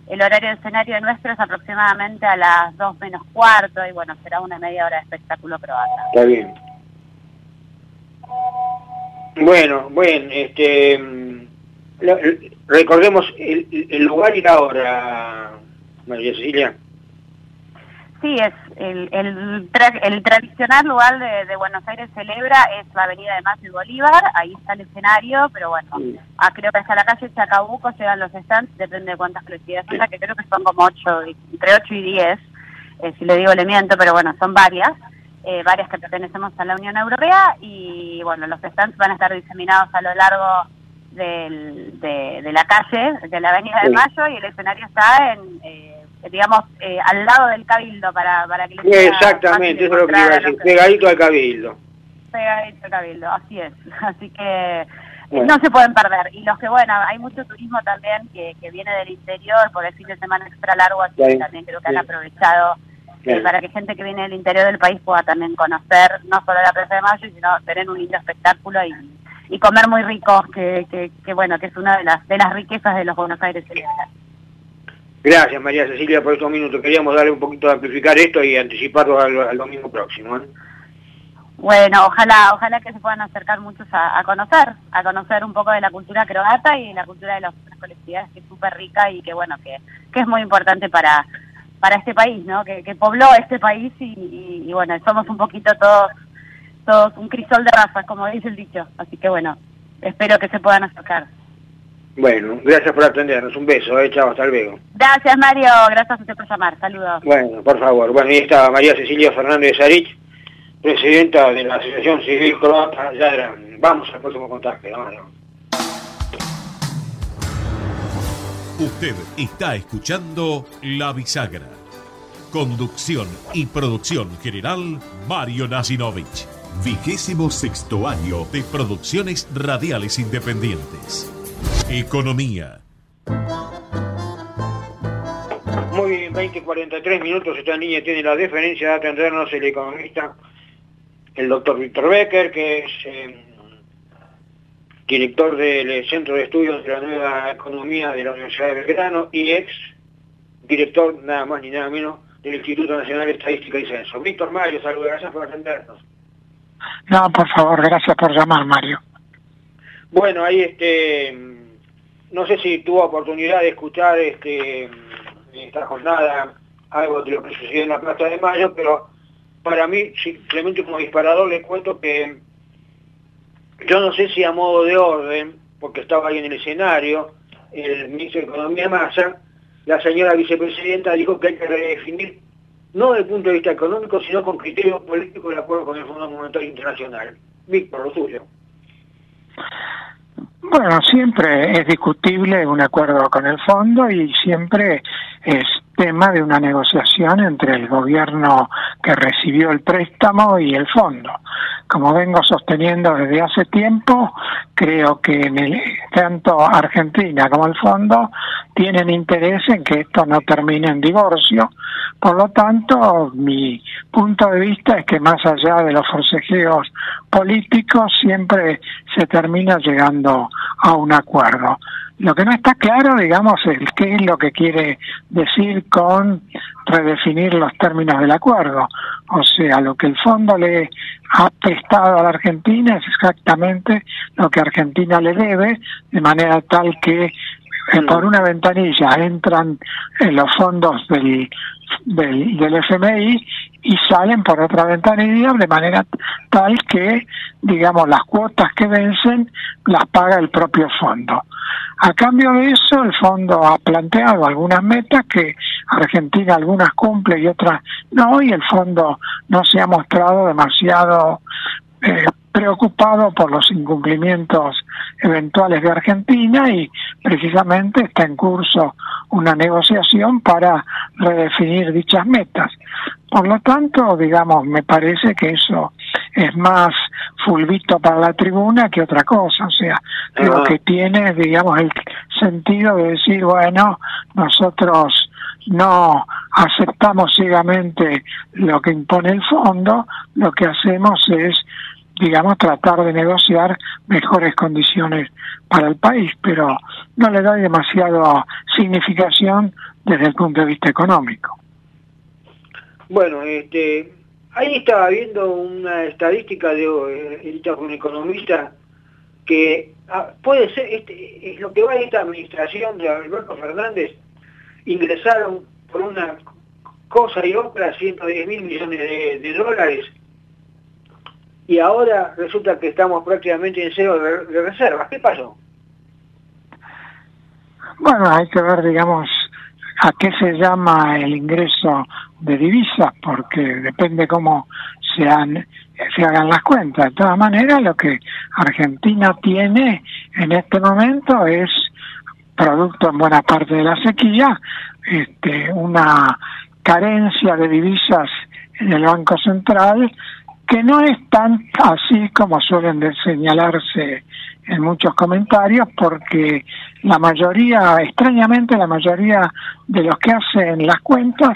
El horario de escenario nuestro es aproximadamente a las dos menos cuarto, y bueno, será una media hora de espectáculo croata. Está bien. Bueno, bueno, este, recordemos el, el lugar y la hora, María Cecilia. Sí, es el, el, tra el tradicional lugar de, de Buenos Aires celebra, es la Avenida de Mayo y Bolívar, ahí está el escenario, pero bueno, sí. ah, creo que hasta la calle Chacabuco llegan los stands, depende de cuántas colectividades sí. son, que creo que son como ocho, entre ocho y diez, eh, si le digo le miento, pero bueno, son varias. Eh, varias que pertenecemos a la Unión Europea y bueno, los stands van a estar diseminados a lo largo del, de, de la calle, de la Avenida sí. de Mayo y el escenario está en, eh, digamos, eh, al lado del Cabildo para, para que les sí, exactamente, eso es lo que iba a decir, pegadito al Cabildo. Pegadito al Cabildo, así es, así que bueno. No se pueden perder. Y los que, bueno, hay mucho turismo también que, que viene del interior por el fin de semana extra largo, así que también creo que sí. han aprovechado... Claro. Para que gente que viene del interior del país pueda también conocer no solo la Plaza de Mayo, sino tener un lindo espectáculo y, y comer muy rico, que, que, que bueno, que es una de las de las riquezas de los Buenos Aires celebrar. Gracias, María Cecilia, por estos minutos. Queríamos darle un poquito de amplificar esto y anticiparlo al, al domingo próximo. ¿eh? Bueno, ojalá ojalá que se puedan acercar muchos a, a conocer, a conocer un poco de la cultura croata y de la cultura de las colectividades, que es súper rica y que, bueno, que, que es muy importante para... para este país, ¿no? Que, que pobló este país y, y, y bueno, somos un poquito todos, todos un crisol de razas, como dice el dicho. Así que bueno, espero que se puedan acercar. Bueno, gracias por atendernos, un beso, eh, chao, hasta luego. Gracias, Mario, gracias a usted por llamar, saludos. Bueno, por favor, bueno, ahí está María Cecilia Fernández Sarich, presidenta de la Asociación Civil Croata. Ya vamos al próximo contacto, hermano. Usted está escuchando La Bisagra. Conducción y producción general, Mario Nacinovich. Vigésimo sexto año de Producciones Radiales Independientes. Economía. Muy bien, veinte cuarenta y tres minutos. Esta niña tiene la deferencia de atendernos el economista, el doctor Víctor Beker, que es eh, director del Centro de Estudios de la Nueva Economía de la Universidad de Belgrano y ex director, nada más ni nada menos, del Instituto Nacional de Estadística y Censo. Víctor, Mario, saludos, gracias por atendernos. No, por favor, gracias por llamar, Mario. Bueno, ahí este, no sé si tuvo oportunidad de escuchar este, esta jornada algo de lo que sucedió en la Plaza de Mayo, pero para mí, simplemente como disparador, les cuento que yo no sé si a modo de orden, porque estaba ahí en el escenario, el ministro de Economía Massa, la señora vicepresidenta dijo que hay que redefinir, no desde el punto de vista económico, sino con criterios políticos de acuerdo con el Fondo Monetario Internacional. Víctor, lo tuyo. Bueno, siempre es discutible un acuerdo con el fondo y siempre es tema de una negociación entre el gobierno que recibió el préstamo y el fondo. Como vengo sosteniendo desde hace tiempo, creo que en el, tanto Argentina como el fondo tienen interés en que esto no termine en divorcio. Por lo tanto, mi punto de vista es que más allá de los forcejeos políticos siempre se termina llegando a un acuerdo. Lo que no está claro, digamos, es qué es lo que quiere decir con redefinir los términos del acuerdo. O sea, lo que el fondo le ha prestado a la Argentina es exactamente lo que Argentina le debe, de manera tal que eh, por una ventanilla entran eh, los fondos del, del, del F M I y salen por otra ventanilla, de manera tal que, digamos, las cuotas que vencen las paga el propio fondo. A cambio de eso, el fondo ha planteado algunas metas que Argentina algunas cumple y otras no, y el fondo no se ha mostrado demasiado eh, preocupado por los incumplimientos eventuales de Argentina y precisamente está en curso una negociación para redefinir dichas metas. Por lo tanto, digamos, me parece que eso es más fulbito para la tribuna que otra cosa, o sea, uh-huh. Lo que tiene, digamos, el sentido de decir, bueno, nosotros no aceptamos ciegamente lo que impone el fondo, lo que hacemos es, digamos, tratar de negociar mejores condiciones para el país, pero no le doy demasiada significación desde el punto de vista económico. Bueno, este, ahí estaba viendo una estadística de editado por un economista que ah, puede ser, este, lo que va a esta administración de Alberto Fernández, ingresaron por una cosa y otra ciento diez mil millones de, de dólares. Y ahora resulta que estamos prácticamente en cero de, de reservas. ¿Qué pasó? Bueno, hay que ver, digamos, a qué se llama el ingreso de divisas, porque depende cómo se, han, se hagan las cuentas. De todas maneras, lo que Argentina tiene en este momento es, producto en buena parte de la sequía, este, una carencia de divisas en el Banco Central, que no es tan así como suelen señalarse en muchos comentarios, porque la mayoría, extrañamente la mayoría de los que hacen las cuentas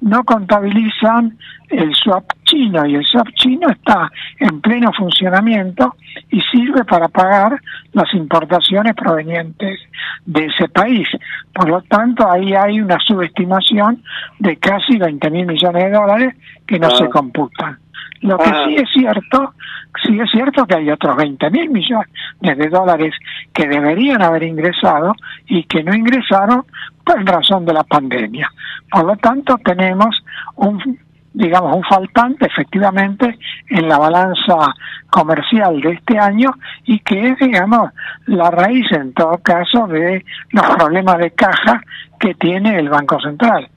no contabilizan el swap chino, y el swap chino está en pleno funcionamiento y sirve para pagar las importaciones provenientes de ese país. Por lo tanto, ahí hay una subestimación de casi veinte mil millones de dólares que no ah. se computan. Lo que ah. sí es cierto, sí es cierto que hay otros veinte mil millones de dólares que deberían haber ingresado y que no ingresaron en razón de la pandemia. Por lo tanto, tenemos un, digamos, un faltante efectivamente en la balanza comercial de este año y que es, digamos, la raíz en todo caso de los problemas de caja que tiene el Banco Central.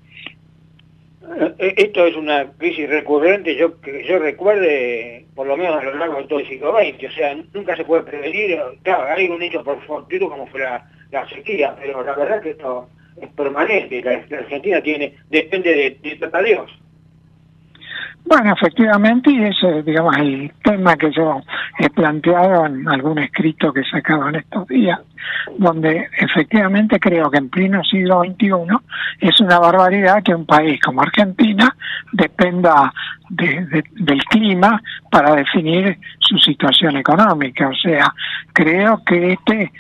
Esto es una crisis recurrente, yo que yo recuerde, por lo menos a lo largo de todo el siglo veinte, o sea, nunca se puede prevenir. Claro, hay un hecho por fortuito como fue la, la sequía, pero la verdad que esto es permanente, la, la Argentina tiene depende de, de tratadeos. Bueno, efectivamente, y ese, digamos, el tema que yo he planteado en algún escrito que he sacado en estos días, donde efectivamente creo que en pleno siglo veintiuno es una barbaridad que un país como Argentina dependa de, de, del clima para definir su situación económica. O sea, creo que este...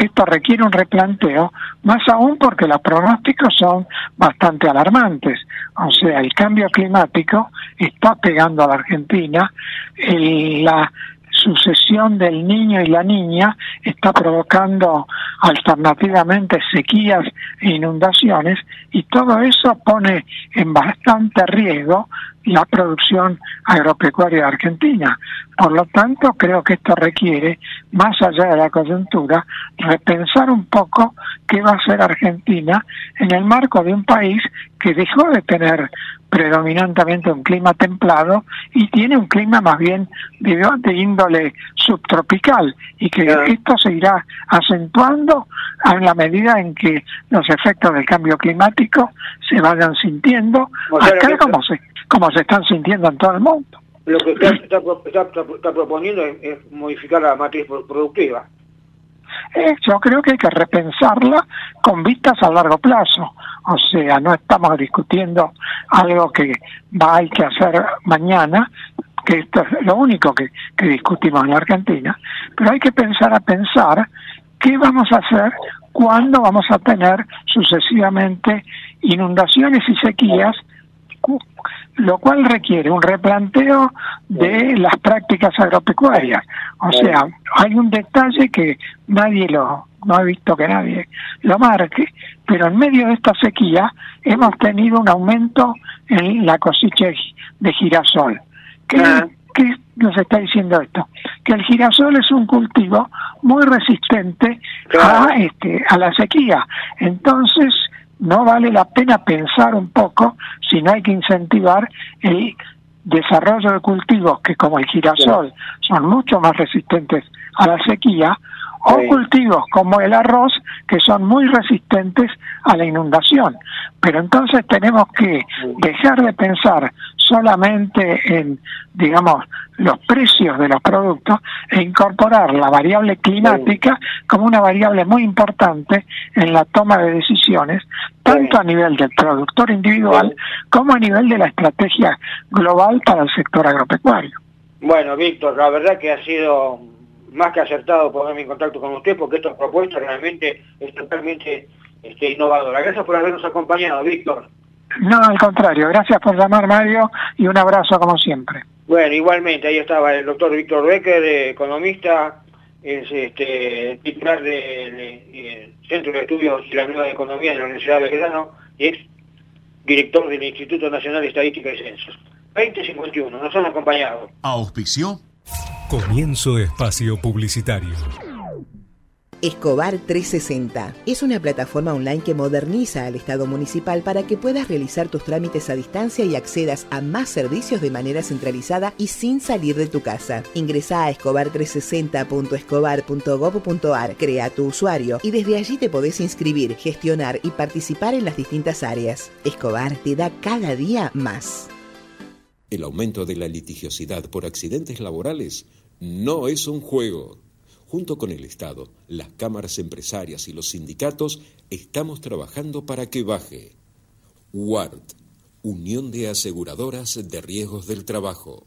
esto requiere un replanteo, más aún porque los pronósticos son bastante alarmantes. O sea, el cambio climático está pegando a la Argentina, el, la sucesión del niño y la niña está provocando alternativamente sequías e inundaciones, y todo eso pone en bastante riesgo la producción agropecuaria de Argentina. Por lo tanto, creo que esto requiere, más allá de la coyuntura, repensar un poco qué va a hacer Argentina en el marco de un país que dejó de tener predominantemente un clima templado y tiene un clima más bien de, de índole subtropical, y que sí. Esto se irá acentuando en la medida en que los efectos del cambio climático se vayan sintiendo, o sea, acá como se, como se están sintiendo en todo el mundo. Lo que está, está, está, está proponiendo es, es modificar la matriz productiva. Yo creo que hay que repensarla con vistas a largo plazo. O sea, no estamos discutiendo algo que va a hay que hacer mañana, que esto es lo único que, que discutimos en la Argentina, pero hay que pensar a pensar qué vamos a hacer cuando vamos a tener sucesivamente inundaciones y sequías, lo cual requiere un replanteo de las prácticas agropecuarias. O sea, hay un detalle que nadie lo, no he visto que nadie lo marque, pero en medio de esta sequía hemos tenido un aumento en la cosecha de girasol. ¿Qué, qué nos está diciendo esto? Que el girasol es un cultivo muy resistente a, este, a la sequía. Entonces, no vale la pena pensar un poco si no hay que incentivar el desarrollo de cultivos que, como el girasol, son mucho más resistentes a la sequía, o sí. cultivos como el arroz, que son muy resistentes a la inundación. Pero entonces tenemos que dejar de pensar solamente en, digamos, los precios de los productos e incorporar la variable climática sí. como una variable muy importante en la toma de decisiones, tanto sí. a nivel del productor individual sí. como a nivel de la estrategia global para el sector agropecuario. Bueno, Víctor, la verdad que ha sido más que acertado ponerme en contacto con usted, porque esta propuesta realmente es totalmente este, innovadora. Gracias por habernos acompañado, Víctor. No, al contrario, gracias por llamar, Mario, y un abrazo como siempre. Bueno, igualmente, ahí estaba el doctor Víctor Beker, economista, es este, titular del de, Centro de Estudios y la Nueva Economía de la Universidad de Belgrano, y es director del Instituto Nacional de Estadística y Censos. veinte cincuenta y uno, nos han acompañado. Auspició. Comienzo espacio publicitario. Escobar trescientos sesenta es una plataforma online que moderniza al Estado municipal para que puedas realizar tus trámites a distancia y accedas a más servicios de manera centralizada y sin salir de tu casa. Ingresá a escobar trescientos sesenta punto escobar punto gov punto ar, crea tu usuario y desde allí te podés inscribir, gestionar y participar en las distintas áreas. Escobar te da cada día más. El aumento de la litigiosidad por accidentes laborales no es un juego. Junto con el Estado, las cámaras empresarias y los sindicatos estamos trabajando para que baje. U A R T, Unión de Aseguradoras de Riesgos del Trabajo.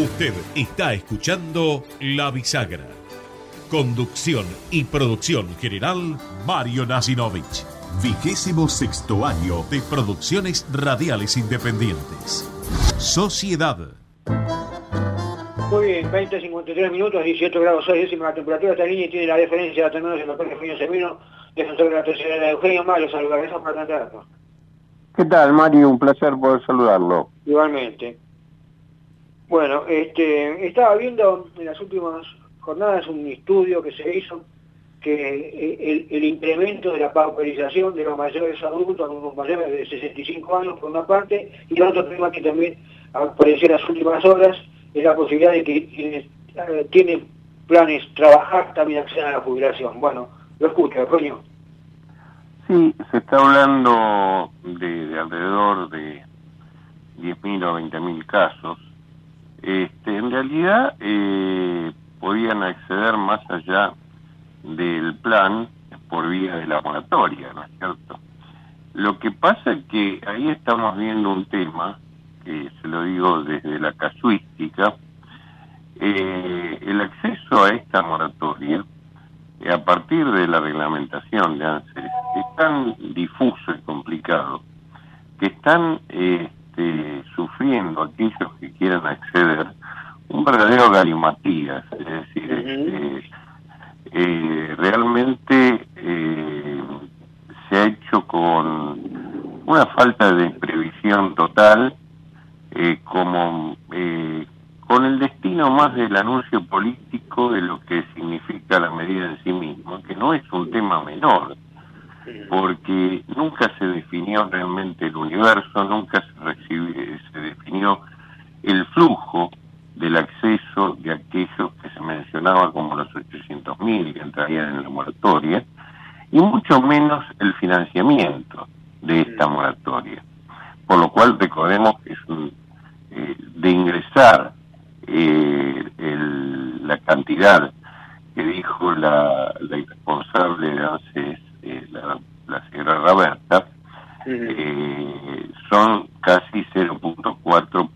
Usted está escuchando La Bisagra. Conducción y producción general, Mario Nacinovich. Vigésimo sexto año de Producciones Radiales Independientes. Sociedad. Muy bien, veinte cincuenta y tres minutos, dieciocho grados seis décimas la temperatura. Esta línea tiene la diferencia de atenuados en los cuales Eugenio Semino, defensor de la tercera de Eugenio Malo. Saludarlos para tratar. ¿Qué tal, Mario? Un placer poder saludarlo. Igualmente. Bueno, este, estaba viendo en las últimas jornadas un estudio que se hizo que el, el incremento de la pauperización de los mayores adultos, los mayores de sesenta y cinco años por una parte, y otro tema que también apareció en las últimas horas es la posibilidad de que quienes eh, tienen planes trabajar también accedan a la jubilación. Bueno, lo escucho, Antonio. Sí, se está hablando de, de alrededor de diez mil o veinte mil casos. Este, en realidad eh, podían acceder más allá del plan por vía de la moratoria, ¿no es cierto? Lo que pasa es que ahí estamos viendo un tema, que se lo digo desde la casuística, eh, el acceso a esta moratoria, eh, a partir de la reglamentación de ANSES, es tan difuso y complicado, que están... Eh, Eh, sufriendo aquellos que quieran acceder un verdadero galimatías, es decir, uh-huh. eh, eh, realmente eh, se ha hecho con una falta de previsión total, eh, como eh, con el destino más del anuncio político de lo que significa la medida en sí misma, que no es un tema menor, porque nunca se definió realmente el universo, nunca se, recibe, se definió el flujo del acceso de aquellos que se mencionaba como los ochocientos mil que entrarían en la moratoria, y mucho menos el financiamiento de esta moratoria. Por lo cual recordemos que es un, eh, de ingresar eh, el, la cantidad que dijo la, la irresponsable de ANSES, La, la señora Roberta, sí. eh, son casi cero punto cuatro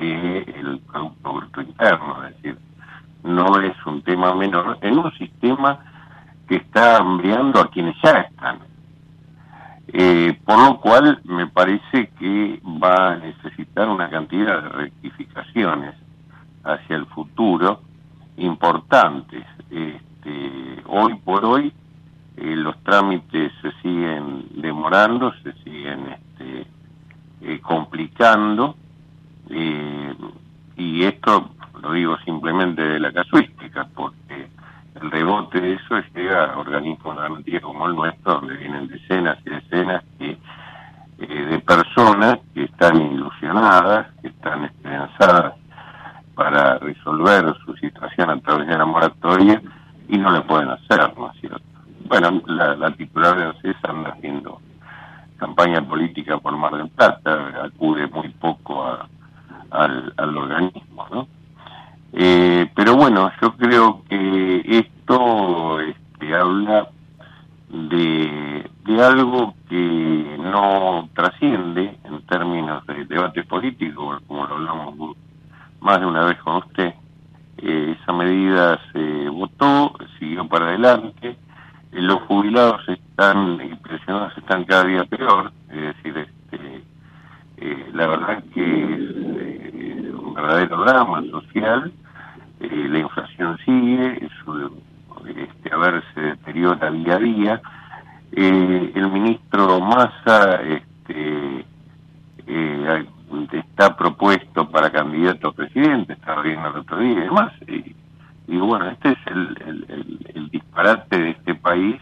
del Producto Bruto Interno, es decir, no es un tema menor, en un sistema que está ampliando a quienes ya están, eh, por lo cual me parece que va a necesitar una cantidad de rectificaciones hacia el futuro importantes. Este, hoy por hoy Eh, los trámites se siguen demorando, se siguen este, eh, complicando, eh, y esto lo digo simplemente de la casuística, porque el rebote de eso llega a organismos garantías como el nuestro, donde vienen decenas y decenas que, eh, de personas que están ilusionadas, que están esperanzadas para resolver su situación a través de la moratoria y no la pueden hacer, ¿no es cierto? Bueno, la, la titular de ANSES anda haciendo campaña política por Mar del Plata, acude muy poco a, al, al organismo, ¿no? Eh, pero bueno, yo creo que esto este, habla de, de algo que no trasciende en términos de debate político, como lo hablamos más de una vez con usted. Eh, esa medida se votó, siguió para adelante. Los jubilados están y pensionados están cada día peor, es decir, este, eh, la verdad que es eh, un verdadero drama social, eh, la inflación sigue, su, este, a ver, se deteriora día a día, eh, el ministro Massa este, eh, está propuesto para candidato a presidente, estaba viendo el otro día y demás, y, y bueno, este es el, el, el, el disparate de este país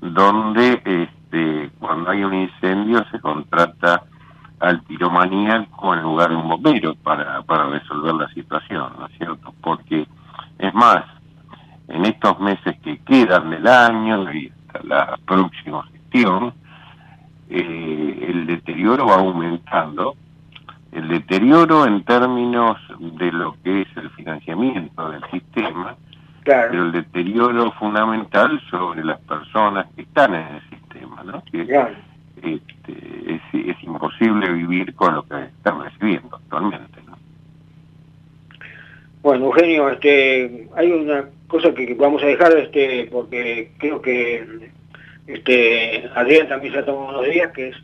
donde este, cuando hay un incendio se contrata al piromaníaco en lugar de un bombero para, para resolver la situación, ¿no es cierto? Porque, es más, en estos meses que quedan del año y hasta la próxima gestión, eh, el deterioro va aumentando, el deterioro en términos de lo que es el financiamiento del sistema, claro, pero el deterioro fundamental sobre las personas que están en el sistema, ¿no? Que, claro. este, es, es imposible vivir con lo que están recibiendo actualmente, ¿no? Bueno, Eugenio, este, hay una cosa que vamos a dejar, este, porque creo que este, Adrián también se ha tomado unos días, que es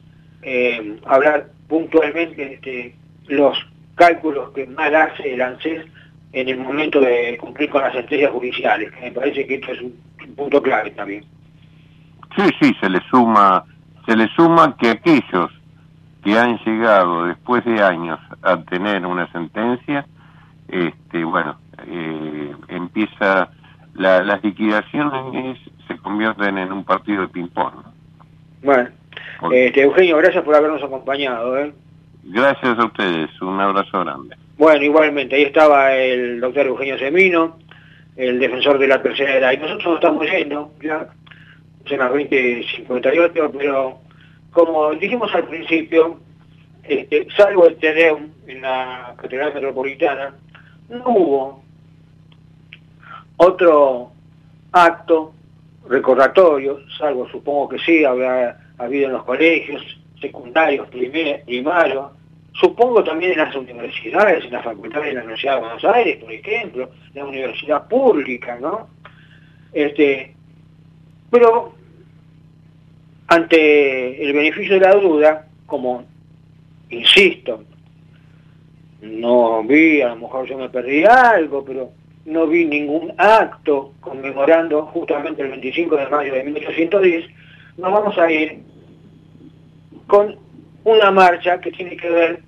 eh, hablar puntualmente este, los cálculos que mal hace el ANSES en el momento de cumplir con las sentencias judiciales, que me parece que esto es un, un punto clave también. Sí, sí, se le suma, se le suma que aquellos que han llegado después de años a tener una sentencia, este, bueno, eh, empieza la, las liquidaciones se convierten en un partido de ping-pong, ¿no? Bueno, este, Eugenio, gracias por habernos acompañado, ¿eh? Gracias a ustedes, un abrazo grande. Bueno, igualmente, ahí estaba el doctor Eugenio Semino, el defensor de la tercera edad, y nosotros nos estamos yendo, ya son las veinte cincuenta y ocho, pero como dijimos al principio, este, salvo el Telam en la Catedral Metropolitana, no hubo otro acto recordatorio, salvo supongo que sí, habrá habido en los colegios, secundarios, primarios, supongo también en las universidades, en las facultades de la Universidad de Buenos Aires, por ejemplo, la universidad pública, ¿no? Este, pero ante el beneficio de la duda, como insisto, no vi, a lo mejor yo me perdí algo, pero no vi ningún acto conmemorando justamente el veinticinco de mayo de mil ochocientos diez, nos vamos a ir con una marcha que tiene que ver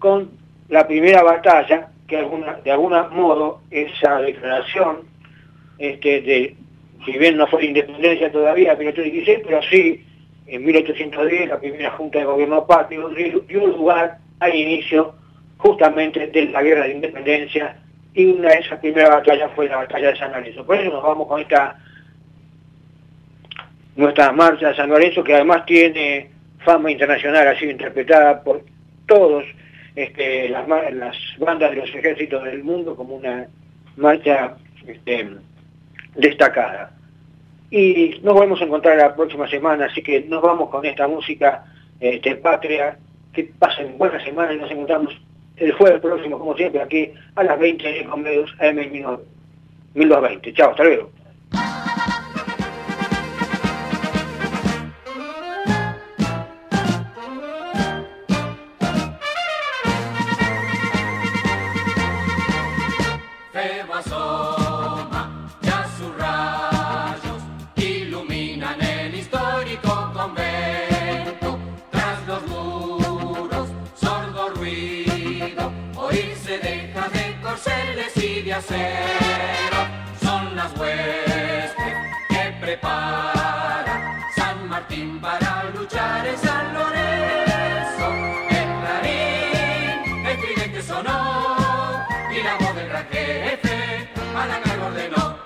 con la primera batalla, que alguna, de algún modo esa declaración, este, de, si bien no fue la independencia todavía en mil ochocientos dieciséis, pero sí en mil ochocientos diez la primera Junta de Gobierno Patrio dio lugar al inicio justamente de la Guerra de Independencia, y una de esas primeras batallas fue la batalla de San Lorenzo. Por eso nos vamos con esta nuestra marcha de San Lorenzo, que además tiene fama internacional, ha sido interpretada por todos este, las, las bandas de los ejércitos del mundo como una marcha este, destacada. Y nos vamos a encontrar la próxima semana, así que nos vamos con esta música este, patria, que pasen buenas semanas y nos encontramos el jueves próximo, como siempre, aquí a las veinte con medios A M mil doscientos veinte. Chao, hasta luego. Son las huestes que prepara San Martín para luchar en San Lorenzo. El clarín, el trinete sonó y la voz del gran jefe a la carga ordenó.